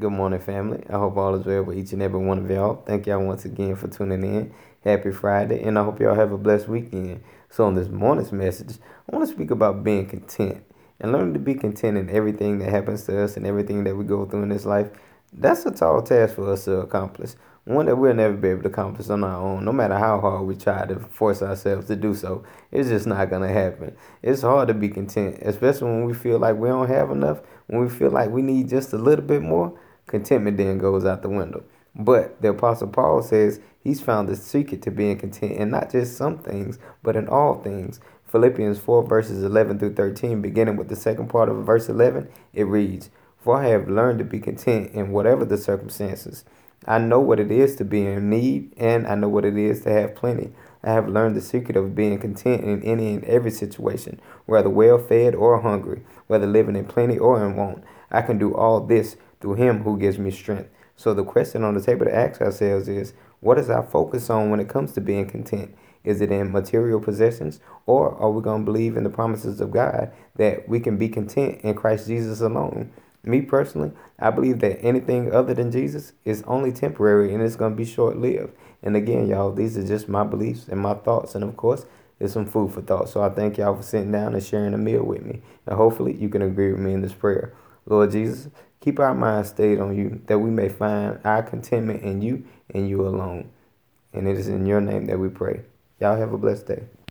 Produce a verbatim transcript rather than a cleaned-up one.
Good morning, family. I hope all is well with each and every one of y'all. Thank y'all once again for tuning in. Happy Friday, and I hope y'all have a blessed weekend. So on this morning's message, I want to speak about being content and learning to be content in everything that happens to us and everything that we go through in this life. That's a tall task for us to accomplish, one that we'll never be able to accomplish on our own, no matter how hard we try to force ourselves to do so. It's just not going to happen. It's hard to be content, especially when we feel like we don't have enough, when we feel like we need just a little bit more. Contentment then goes out the window. But the Apostle Paul says he's found the secret to being content, and not just some things, but in all things. Philippians four, verses eleven through thirteen, beginning with the second part of verse eleven, it reads, "For I have learned to be content in whatever the circumstances. I know what it is to be in need, and I know what it is to have plenty. I have learned the secret of being content in any and every situation, whether well-fed or hungry, whether living in plenty or in want. I can do all this through him who gives me strength." So the question on the table to ask ourselves is, what is our focus on when it comes to being content? Is it in material possessions, or are we going to believe in the promises of God that we can be content in Christ Jesus alone? Me personally, I believe that anything other than Jesus is only temporary and it's going to be short-lived. And again, y'all, these are just my beliefs and my thoughts. And of course, there's some food for thought. So I thank y'all for sitting down and sharing a meal with me. And hopefully you can agree with me in this prayer. Lord Jesus, keep our minds stayed on you, that we may find our contentment in you and you alone. And it is in your name that we pray. Y'all have a blessed day.